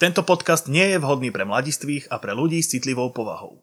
Tento podcast nie je vhodný pre mladistvých a pre ľudí s citlivou povahou.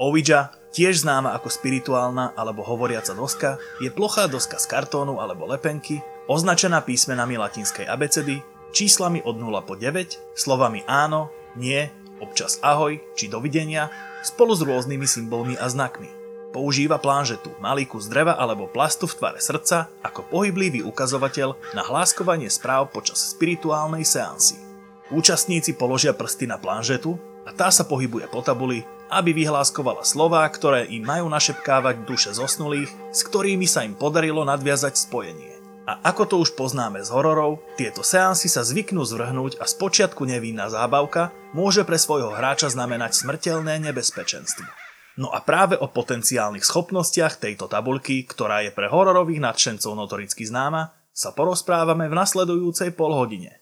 Ouija, tiež známa ako spirituálna alebo hovoriaca doska, je plochá doska z kartónu alebo lepenky, označená písmenami latinskej abecedy, číslami od 0 po 9, slovami áno, nie, občas ahoj či dovidenia, spolu s rôznymi symbolmi a znakmi. Používa planžetu, malíku z dreva alebo plastu v tvare srdca ako pohyblivý ukazovateľ na hláskovanie správ počas spirituálnej seansy. Účastníci položia prsty na planžetu a tá sa pohybuje po tabuli, aby vyhláskovala slová, ktoré im majú našepkávať duše zosnulých, s ktorými sa im podarilo nadviazať spojenie. A ako to už poznáme z hororov, tieto seansy sa zvyknú zvrhnúť a spočiatku nevinná zábavka môže pre svojho hráča znamenať smrteľné nebezpečenstvo. No a práve o potenciálnych schopnostiach tejto tabuľky, ktorá je pre hororových nadšencov notoricky známa, sa porozprávame v nasledujúcej polhodine.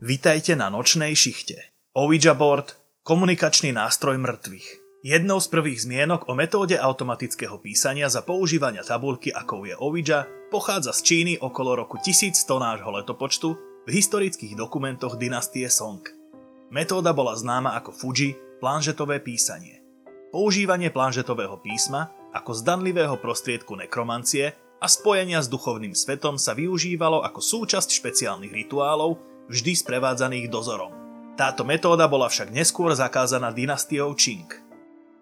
Vitajte na nočnej šichte. Ouija board, komunikačný nástroj mŕtvych. Jednou z prvých zmienok o metóde automatického písania za používania tabuľky, akou je Ouija, pochádza z Číny okolo roku 1100 nášho letopočtu v historických dokumentoch dynastie Song. Metóda bola známa ako Fuji, planžetové písanie. Používanie planžetového písma ako zdanlivého prostriedku nekromancie a spojenia s duchovným svetom sa využívalo ako súčasť špeciálnych rituálov, vždy sprevádzaných dozorom. Táto metóda bola však neskôr zakázaná dynastiou Qing.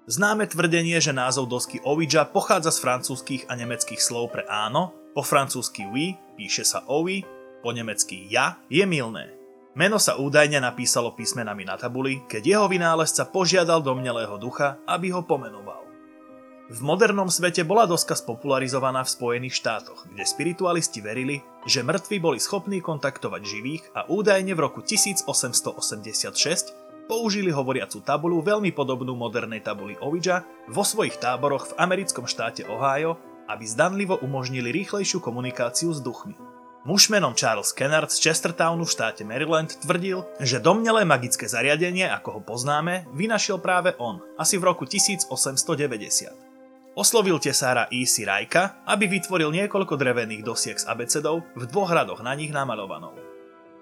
Známe tvrdenie, že názov dosky Ouija pochádza z francúzskych a nemeckých slov pre áno, po francúzsky oui píše sa oui, po nemecky ja je mylné. Meno sa údajne napísalo písmenami na tabuli, keď jeho vynálezca požiadal domnelého ducha, aby ho pomenoval. V modernom svete bola doska spopularizovaná v Spojených štátoch, kde spiritualisti verili, že mŕtvi boli schopní kontaktovať živých a údajne v roku 1886 použili hovoriacu tabuľu veľmi podobnú modernej tabuli Ouija vo svojich táboroch v americkom štáte Ohio, aby zdanlivo umožnili rýchlejšiu komunikáciu s duchmi. Muž menom Charles Kennard z Chestertownu v štáte Maryland tvrdil, že domnelé magické zariadenie, ako ho poznáme, vynašiel práve on, asi v roku 1890. Oslovil tesára E.C. Rajka, aby vytvoril niekoľko drevených dosiek s abecedou v dvoch radoch na nich namaľovanou.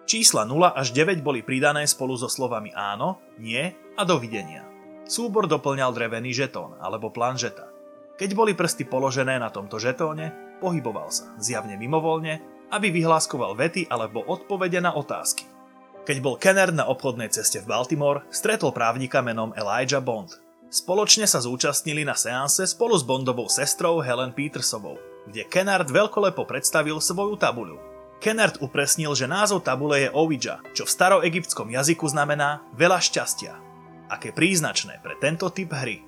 Čísla 0 až 9 boli pridané spolu so slovami áno, nie a dovidenia. Súbor doplňal drevený žetón alebo planžeta. Keď boli prsty položené na tomto žetóne, pohyboval sa, zjavne mimovoľne, aby vyhláskoval vety alebo odpovede na otázky. Keď bol Kennard na obchodnej ceste v Baltimore, stretol právnika menom Elijah Bond. Spoločne sa zúčastnili na seanse spolu s Bondovou sestrou Helen Petersovou, kde Kennard veľkolepo predstavil svoju tabuľu. Kennard upresnil, že názov tabule je Ouija, čo v staroegyptskom jazyku znamená veľa šťastia. Aké príznačné pre tento typ hry.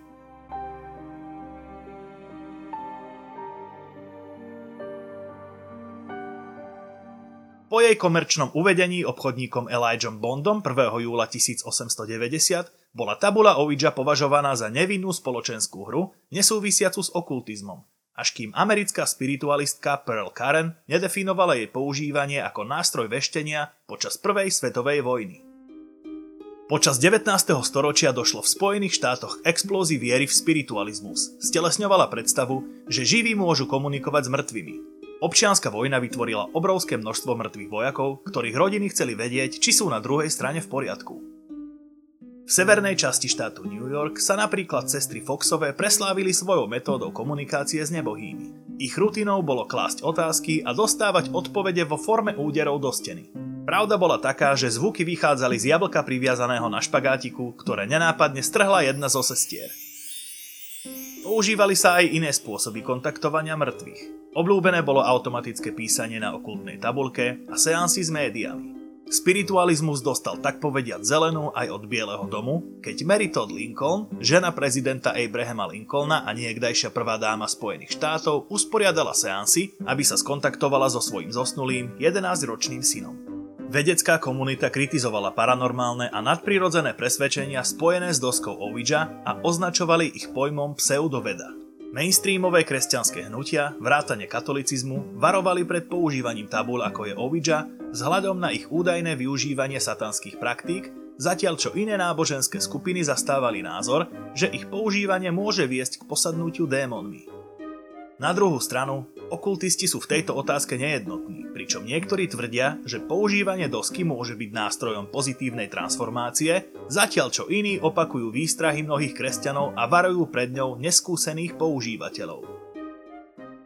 Po jej komerčnom uvedení obchodníkom Elijahom Bondom 1. júla 1890 bola tabula Ouija považovaná za nevinnú spoločenskú hru, nesúvisiacu s okultizmom, až kým americká spiritualistka Pearl Karen nedefinovala jej používanie ako nástroj veštenia počas prvej svetovej vojny. Počas 19. storočia došlo v Spojených štátoch k explózii viery v spiritualizmus, stelesňovala predstavu, že živí môžu komunikovať s mŕtvými. Občianska vojna vytvorila obrovské množstvo mŕtvych vojakov, ktorých rodiny chceli vedieť, či sú na druhej strane v poriadku. V severnej časti štátu New York sa napríklad sestry Foxové preslávili svojou metódou komunikácie s nebohými. Ich rutinou bolo klásť otázky a dostávať odpovede vo forme úderov do steny. Pravda bola taká, že zvuky vychádzali z jablka priviazaného na špagátiku, ktoré nenápadne strhla jedna zo sestier. Používali sa aj iné spôsoby kontaktovania mŕtvych. Obľúbené bolo automatické písanie na okultnej tabuľke a seansy s médiami. Spiritualizmus dostal tak povediať zelenú aj od Bieleho domu, keď Mary Todd Lincoln, žena prezidenta Abrahama Lincolna a niekdajšia prvá dáma Spojených štátov, usporiadala seansy, aby sa skontaktovala so svojím zosnulým 11-ročným synom. Vedecká komunita kritizovala paranormálne a nadprirodzené presvedčenia spojené s doskou Ouija a označovali ich pojmom pseudoveda. Mainstreamové kresťanské hnutia, vrátane katolicizmu, varovali pred používaním tabuľ ako je Ouija vzhľadom na ich údajné využívanie satanských praktík, zatiaľ čo iné náboženské skupiny zastávali názor, že ich používanie môže viesť k posadnutiu démonmi. Na druhú stranu, okultisti sú v tejto otázke nejednotní, pričom niektorí tvrdia, že používanie dosky môže byť nástrojom pozitívnej transformácie, zatiaľ čo iní opakujú výstrahy mnohých kresťanov a varujú pred ňou neskúsených používateľov.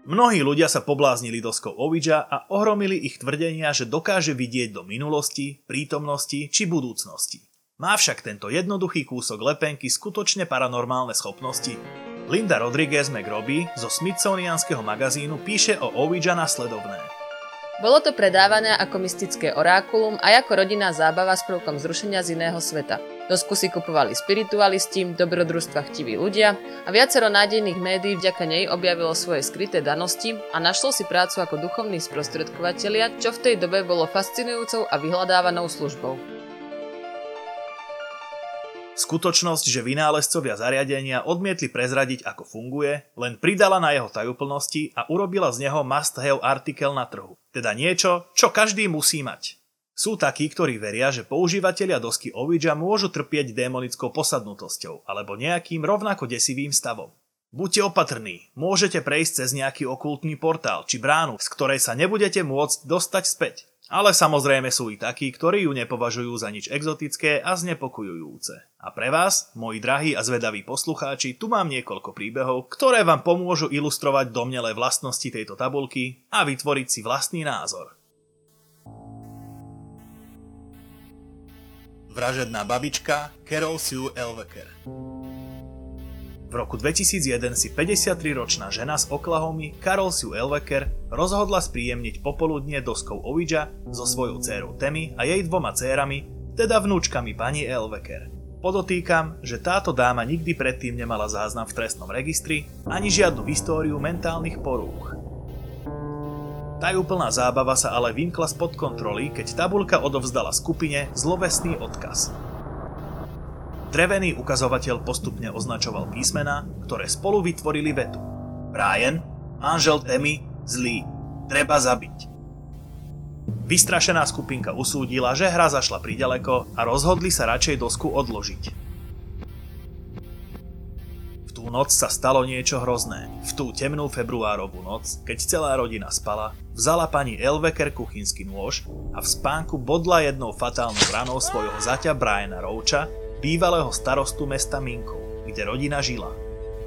Mnohí ľudia sa pobláznili doskou Ouija a ohromili ich tvrdenia, že dokáže vidieť do minulosti, prítomnosti či budúcnosti. Má však tento jednoduchý kúsok lepenky skutočne paranormálne schopnosti? Linda Rodriguez McRobbie zo Smithsonianského magazínu píše o Ouija nasledovné. Bolo to predávané ako mystické orákulum a ako rodinná zábava s prvkom zrušenia z iného sveta. Dosku si kupovali spiritualisti, dobrodružstva chtiví ľudia a viacero nádejných médií vďaka nej objavilo svoje skryté danosti a našlo si prácu ako duchovní sprostredkovatelia, čo v tej dobe bolo fascinujúcou a vyhľadávanou službou. Skutočnosť, že vynálezcovia zariadenia odmietli prezradiť, ako funguje, len pridala na jeho tajúplnosti a urobila z neho must-have artikel na trhu. Teda niečo, čo každý musí mať. Sú takí, ktorí veria, že používatelia dosky Ouija môžu trpieť démonickou posadnutosťou alebo nejakým rovnako desivým stavom. Buďte opatrní, môžete prejsť cez nejaký okultný portál či bránu, z ktorej sa nebudete môcť dostať späť. Ale samozrejme sú i takí, ktorí ju nepovažujú za nič exotické a znepokojujúce. A pre vás, moji drahí a zvedaví poslucháči, tu mám niekoľko príbehov, ktoré vám pomôžu ilustrovať domnelé vlastnosti tejto tabuľky a vytvoriť si vlastný názor. Vražedná babička Carol Sue Elwecker. V roku 2001 si 53-ročná žena z Oklahomy Carol Sue Elwecker rozhodla spríjemniť popoludne doskou Ouija so svojou dcérou Tammy a jej dvoma dcérami, teda vnúčkami pani Elwecker. Podotýkam, že táto dáma nikdy predtým nemala záznam v trestnom registri ani žiadnu históriu mentálnych porúch. Tajúplná zábava sa ale vymkla spod kontroly, keď tabuľka odovzdala skupine zlovesný odkaz. Drevený ukazovateľ postupne označoval písmená, ktoré spolu vytvorili vetu. Brian, manžel Tammy, zlý. Treba zabiť. Vystrašená skupinka usúdila, že hra zašla priďaleko a rozhodli sa radšej dosku odložiť. V tú noc sa stalo niečo hrozné. V tú temnú februárovú noc, keď celá rodina spala, vzala pani Elwecker kuchynský nôž a v spánku bodla jednou fatálnou ranou svojho zaťa Briana Roacha, bývalého starostu mesta Minkov, kde rodina žila.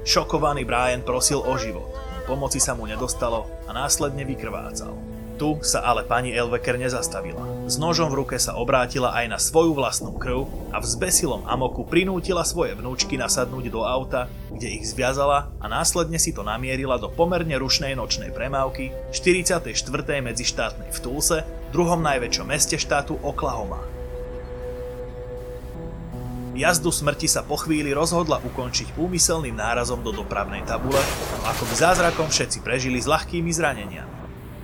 Šokovaný Brian prosil o život, pomoci sa mu nedostalo a následne vykrvácal. Tu sa ale pani Elwecker nezastavila. S nožom v ruke sa obrátila aj na svoju vlastnú krv a v zbesilom amoku prinútila svoje vnúčky nasadnúť do auta, kde ich zviazala a následne si to namierila do pomerne rušnej nočnej premávky 44. medzištátnej v Tulse, druhom najväčšom meste štátu Oklahoma. Jazdu smrti sa po chvíli rozhodla ukončiť úmyselným nárazom do dopravnej tabule, ako by zázrakom všetci prežili s ľahkými zraneniami.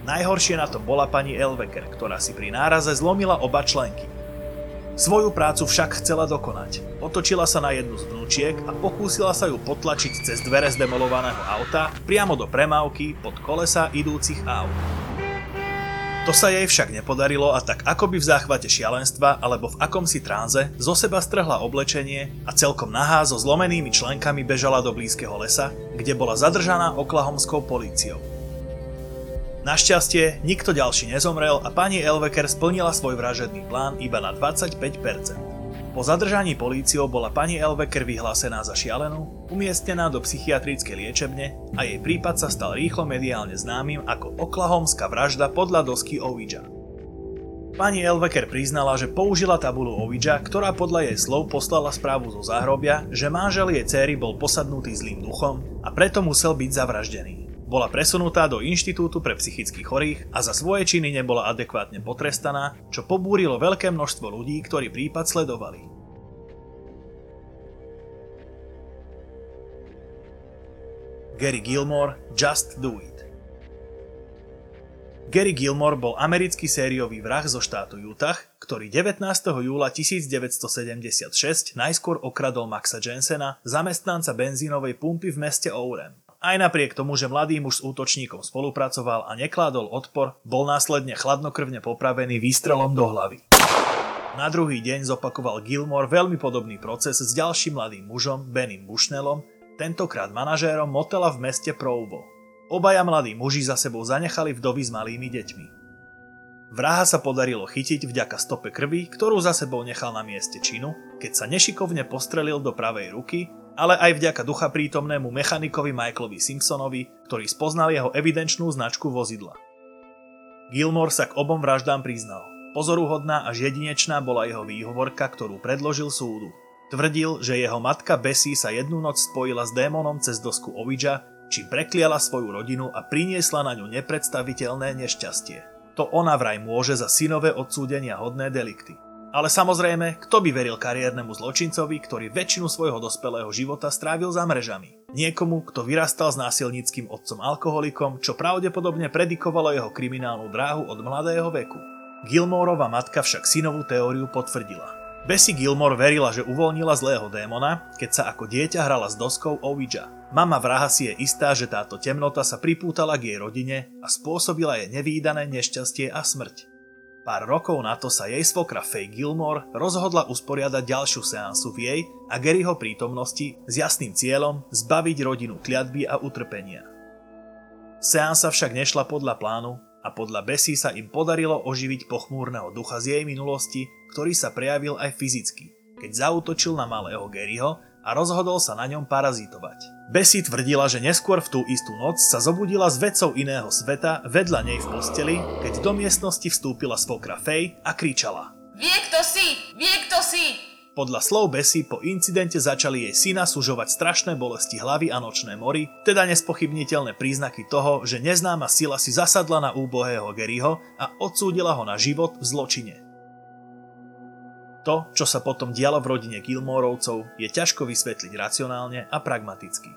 Najhoršie na tom bola pani Elwecker, ktorá si pri náraze zlomila oba členky. Svoju prácu však chcela dokonať. Otočila sa na jednu z vnúčiek a pokúsila sa ju potlačiť cez dvere zdemolovaného auta priamo do premávky pod kolesa idúcich aut. To sa jej však nepodarilo a tak akoby v záchvate šialenstva alebo v akomsi tranze zo seba strhla oblečenie a celkom nahá so zlomenými členkami bežala do blízkeho lesa, kde bola zadržaná oklahomskou políciou. Našťastie nikto ďalší nezomrel a pani Elwecker splnila svoj vražedný plán iba na 25%. Po zadržaní políciou bola pani Elwecker vyhlásená za šialenú, umiestnená do psychiatrickej liečebne a jej prípad sa stal rýchlo mediálne známym ako oklahomská vražda podľa dosky Ouija. Pani Elwecker priznala, že použila tabuľu Ouija, ktorá podľa jej slov poslala správu zo záhrobia, že manžel jej dcéry bol posadnutý zlým duchom a preto musel byť zavraždený. Bola presunutá do Inštitútu pre psychických chorých a za svoje činy nebola adekvátne potrestaná, čo pobúrilo veľké množstvo ľudí, ktorí prípad sledovali. Gary Gilmore, Just Do It. Gary Gilmore bol americký sériový vrah zo štátu Utah, ktorý 19. júla 1976 najskôr okradol Maxa Jensena, zamestnanca benzínovej pumpy v meste Orem, Aj napriek tomu, že mladý muž s útočníkom spolupracoval a nekládol odpor, bol následne chladnokrvne popravený výstrelom do hlavy. Na druhý deň zopakoval Gilmore veľmi podobný proces s ďalším mladým mužom, Benim Bushnellom, tentokrát manažérom motela v meste Provo. Obaja mladí muži za sebou zanechali vdovy s malými deťmi. Vraha sa podarilo chytiť vďaka stope krvi, ktorú za sebou nechal na mieste činu, keď sa nešikovne postrelil do pravej ruky, ale aj vďaka ducha prítomnému mechanikovi Michaelovi Simpsonovi, ktorý spoznal jeho evidenčnú značku vozidla. Gilmore sa k obom vraždám priznal. Pozoruhodná až jedinečná bola jeho výhovorka, ktorú predložil súdu. Tvrdil, že jeho matka Bessie sa jednu noc spojila s démonom cez dosku Ouija, čím prekliala svoju rodinu a priniesla na ňu nepredstaviteľné nešťastie. To ona vraj môže za synové odsúdenia hodné delikty. Ale samozrejme, kto by veril kariérnemu zločincovi, ktorý väčšinu svojho dospelého života strávil za mrežami? Niekomu, kto vyrastal s násilníckym otcom alkoholikom, čo pravdepodobne predikovalo jeho kriminálnu dráhu od mladého veku. Gilmorova matka však synovú teóriu potvrdila. Bessie Gilmore verila, že uvoľnila zlého démona, keď sa ako dieťa hrala s doskou Ouija. Mama vraha si je istá, že táto temnota sa pripútala k jej rodine a spôsobila jej nevídané nešťastie a smrť. Pár rokov na to sa jej svokra Faye Gilmore rozhodla usporiadať ďalšiu seansu v jej a Garyho prítomnosti s jasným cieľom zbaviť rodinu kliatby a utrpenia. Seansa však nešla podľa plánu a podľa Bessie sa im podarilo oživiť pochmúrneho ducha z jej minulosti, ktorý sa prejavil aj fyzicky, keď zaútočil na malého Garyho a rozhodol sa na ňom parazitovať. Bessie tvrdila, že neskôr v tú istú noc sa zobudila s vedcov iného sveta vedľa nej v posteli, keď do miestnosti vstúpila svokra Faye a kričala: "Vie kto si! Vie kto si!" Podľa slov Bessie po incidente začali jej syna sužovať strašné bolesti hlavy a nočné mory, teda nespochybniteľné príznaky toho, že neznáma sila si zasadla na úbohého Garyho a odsúdila ho na život v zločine. To, čo sa potom dialo v rodine Gilmorovcov, je ťažko vysvetliť racionálne a pragmaticky.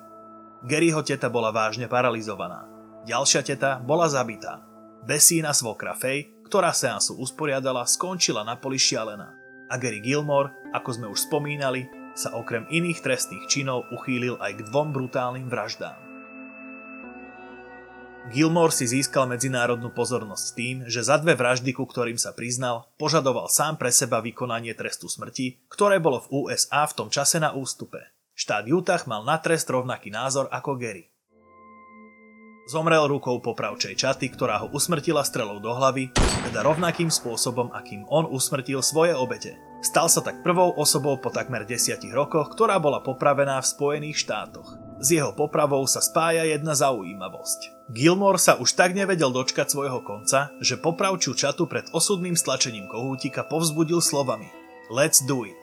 Garyho teta bola vážne paralizovaná. Ďalšia teta bola zabitá. Bessína svokra Faye, ktorá seansu usporiadala, skončila na poli šialená. A Gary Gilmore, ako sme už spomínali, sa okrem iných trestných činov uchýlil aj k dvom brutálnym vraždám. Gilmore si získal medzinárodnú pozornosť tým, že za dve vraždy, ku ktorým sa priznal, požadoval sám pre seba vykonanie trestu smrti, ktoré bolo v USA v tom čase na ústupe. Štát Utah mal na trest rovnaký názor ako Gary. Zomrel rukou po pravčej čaty, ktorá ho usmrtila strelou do hlavy, teda rovnakým spôsobom, akým on usmrtil svoje obete. Stal sa tak prvou osobou po takmer 10 rokoch, ktorá bola popravená v Spojených štátoch. S jeho popravou sa spája jedna zaujímavosť. Gilmore sa už tak nevedel dočkať svojho konca, že popravčiu čatu pred osudným stlačením kohútika povzbudil slovami: "Let's do it."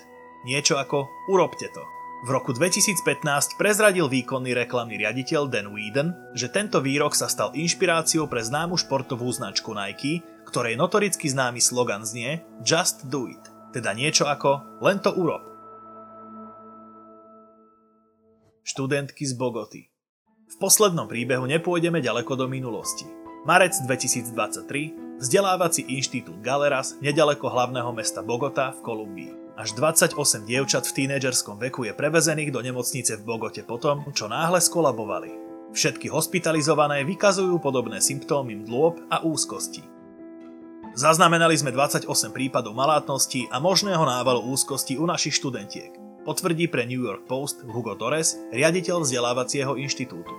Niečo ako "urobte to." V roku 2015 prezradil výkonný reklamný riaditeľ Dan Whedon, že tento výrok sa stal inšpiráciou pre známu športovú značku Nike, ktorej notoricky známy slogan znie "Just do it", teda niečo ako "len to urob." Študentky z Bogoty. V poslednom príbehu nepôjdeme ďaleko do minulosti. Marec 2023, vzdelávací inštitút Galeras neďaleko hlavného mesta Bogota v Kolumbii. Až 28 dievčat v tínedžerskom veku je prevezených do nemocnice v Bogote potom, čo náhle skolabovali. Všetky hospitalizované vykazujú podobné symptómy mdlôb a úzkosti. Zaznamenali sme 28 prípadov malátnosti a možného návalu úzkosti u našich študentiek, potvrdí pre New York Post Hugo Torres, riaditeľ vzdelávacieho inštitútu.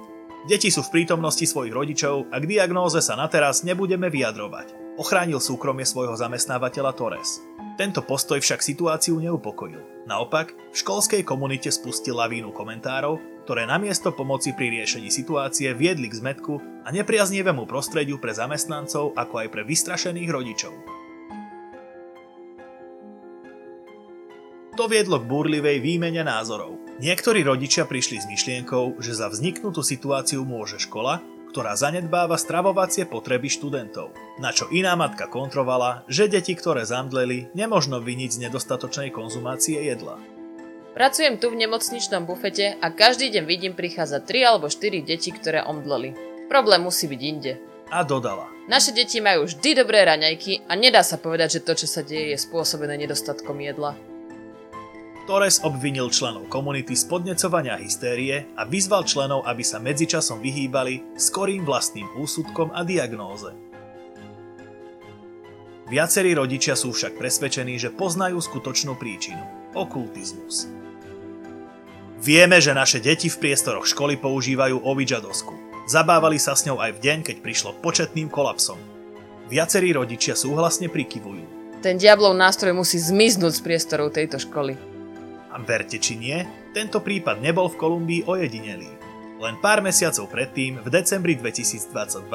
Deti sú v prítomnosti svojich rodičov a k diagnóze sa na teraz nebudeme vyjadrovať, ochránil súkromie svojho zamestnávateľa Torres. Tento postoj však situáciu neupokojil. Naopak, v školskej komunite spustil lavínu komentárov, ktoré namiesto pomoci pri riešení situácie viedli k zmätku a nepriaznivému prostrediu pre zamestnancov ako aj pre vystrašených rodičov. To viedlo k búrlivej výmene názorov. Niektorí rodičia prišli s myšlienkou, že za vzniknutú situáciu môže škola, ktorá zanedbáva stravovacie potreby študentov. Na čo iná matka kontrovala, že deti, ktoré zamdleli, nemožno viniť z nedostatočnej konzumácie jedla. "Pracujem tu v nemocničnom bufete a každý deň vidím prichádzať 3 alebo 4 deti, ktoré omdleli. Problém musí byť inde." A dodala: "Naše deti majú vždy dobré raňajky a nedá sa povedať, že to, čo sa deje, je spôsobené nedostatkom jedla." Torres obvinil členov komunity z podnecovania hystérie a vyzval členov, aby sa medzičasom vyhýbali skorým vlastným úsudkom a diagnóze. Viacerí rodičia sú však presvedčení, že poznajú skutočnú príčinu – okultizmus. Vieme, že naše deti v priestoroch školy používajú Ouija dosku. Zabávali sa s ňou aj v deň, keď prišlo početným kolapsom. Viacerí rodičia súhlasne prikyvujú. Ten diablov nástroj musí zmiznúť z priestorov tejto školy. A verte či nie, tento prípad nebol v Kolumbii ojedinelý. Len pár mesiacov predtým, v decembri 2022,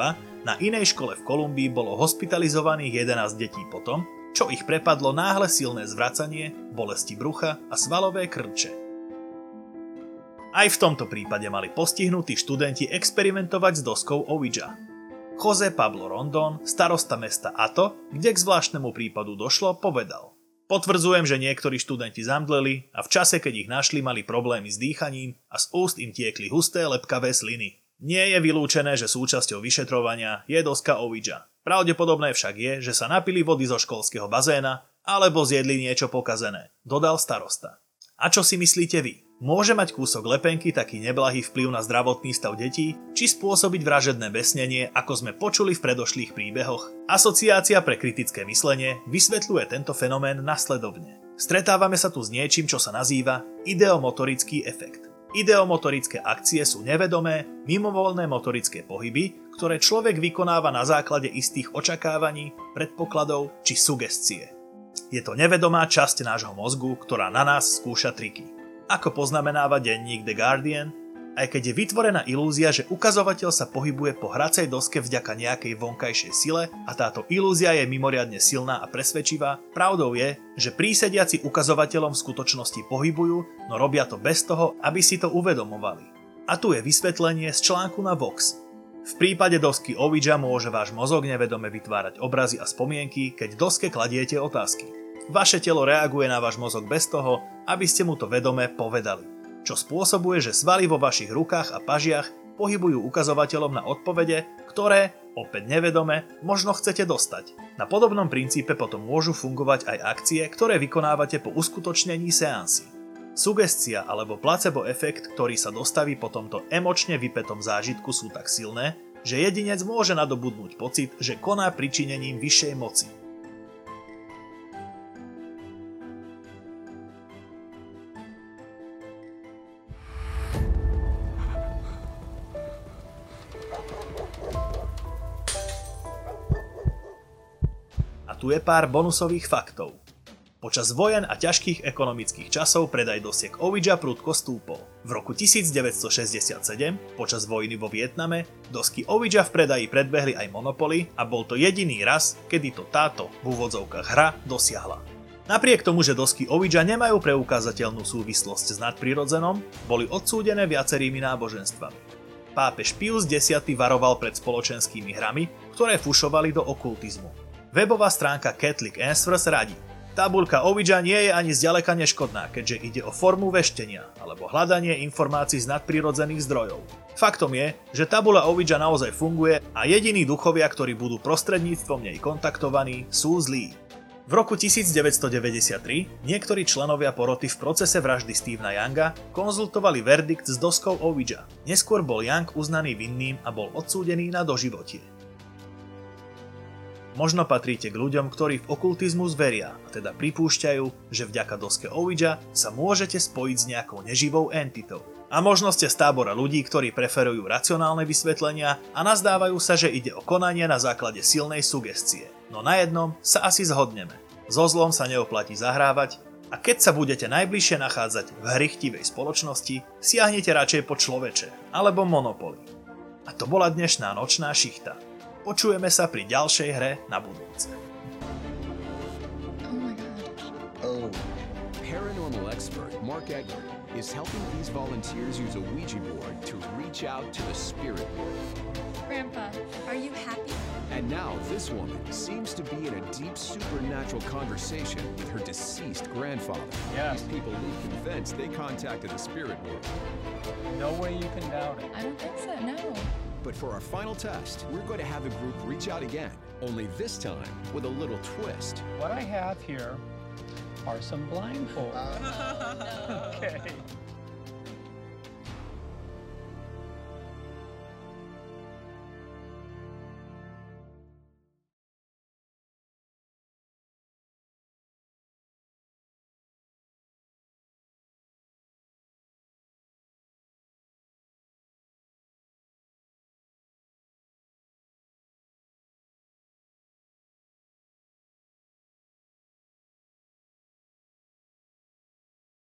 na inej škole v Kolumbii bolo hospitalizovaných 11 detí potom, čo ich prepadlo náhle silné zvracanie, bolesti brucha a svalové krče. Aj v tomto prípade mali postihnutí študenti experimentovať s doskou Ouija. José Pablo Rondón, starosta mesta Ato, kde k zvláštnemu prípadu došlo, povedal: "Potvrdzujem, že niektorí študenti zamdleli a v čase, keď ich našli, mali problémy s dýchaním a z úst im tiekli husté lepkavé sliny. Nie je vylúčené, že súčasťou vyšetrovania je doska Ouija. Pravdepodobné však je, že sa napili vody zo školského bazéna alebo zjedli niečo pokazené," dodal starosta. A čo si myslíte vy? Môže mať kúsok lepenky taký neblahý vplyv na zdravotný stav detí, či spôsobiť vražedné besnenie, ako sme počuli v predošlých príbehoch? Asociácia pre kritické myslenie vysvetľuje tento fenomén nasledovne. Stretávame sa tu s niečím, čo sa nazýva ideomotorický efekt. Ideomotorické akcie sú nevedomé, mimovoľné motorické pohyby, ktoré človek vykonáva na základe istých očakávaní, predpokladov či sugestie. Je to nevedomá časť nášho mozgu, ktorá na nás skúša triky. Ako poznamenáva denník The Guardian, aj keď je vytvorená ilúzia, že ukazovateľ sa pohybuje po hracej doske vďaka nejakej vonkajšej sile a táto ilúzia je mimoriadne silná a presvedčivá, pravdou je, že prísediaci ukazovateľom v skutočnosti pohybujú, no robia to bez toho, aby si to uvedomovali. A tu je vysvetlenie z článku na Vox. V prípade dosky Ouija môže váš mozog nevedome vytvárať obrazy a spomienky, keď doske kladiete otázky. Vaše telo reaguje na váš mozog bez toho, aby ste mu to vedome povedali, čo spôsobuje, že svaly vo vašich rukách a pažiach pohybujú ukazovateľom na odpovede, ktoré, opäť nevedome, možno chcete dostať. Na podobnom princípe potom môžu fungovať aj akcie, ktoré vykonávate po uskutočnení seansy. Sugestia alebo placebo efekt, ktorý sa dostaví po tomto emočne vypätom zážitku, sú tak silné, že jedinec môže nadobudnúť pocit, že koná pričinením vyššej moci. Tu je pár bonusových faktov. Počas vojen a ťažkých ekonomických časov predaj dosiek Ouija prudko stúpol. V roku 1967, počas vojny vo Vietname, dosky Ouija v predaji predbehli aj Monopoly a bol to jediný raz, kedy to táto, v úvodzovkách, hra dosiahla. Napriek tomu, že dosky Ouija nemajú preukázateľnú súvislosť s nadprirodzenom, boli odsúdené viacerými náboženstvami. Pápež Pius X varoval pred spoločenskými hrami, ktoré fušovali do okultizmu. Webová stránka Catholic Answers radí: tabuľka Ouija nie je ani zďaleka neškodná, keďže ide o formu veštenia alebo hľadanie informácií z nadprirodzených zdrojov. Faktom je, že tabuľa Ouija naozaj funguje a jediní duchovia, ktorí budú prostredníctvom nej kontaktovaní, sú zlí. V roku 1993 niektorí členovia poroty v procese vraždy Stevena Younga konzultovali verdikt s doskou Ouija. Neskôr bol Young uznaný vinným a bol odsúdený na doživotie. Možno patríte k ľuďom, ktorí v okultizmus veria, a teda pripúšťajú, že vďaka doske Ouija sa môžete spojiť s nejakou neživou entitou. A možno ste z tábora ľudí, ktorí preferujú racionálne vysvetlenia a nazdávajú sa, že ide o konanie na základe silnej sugestie. No na jednom sa asi zhodneme. So zlom sa neoplatí zahrávať a keď sa budete najbližšie nachádzať v hrychtivej spoločnosti, siahnete radšej po človeče alebo Monopoly. A to bola dnešná nočná šichta. Počujeme sa pri ďalšej hre na budúce. Paranormal expert Mark Egler is helping these volunteers use a Ouija board to reach out to the spirit world. Grandpa, are you happy? And now this woman seems to be in a deep supernatural conversation with her deceased grandfather. Yes. These people leave convinced they contacted the spirit world. No way you can doubt it. I don't think so, no. But for our final test, we're going to have the group reach out again, only this time with a little twist. What I have here Parson blindfold. Okay.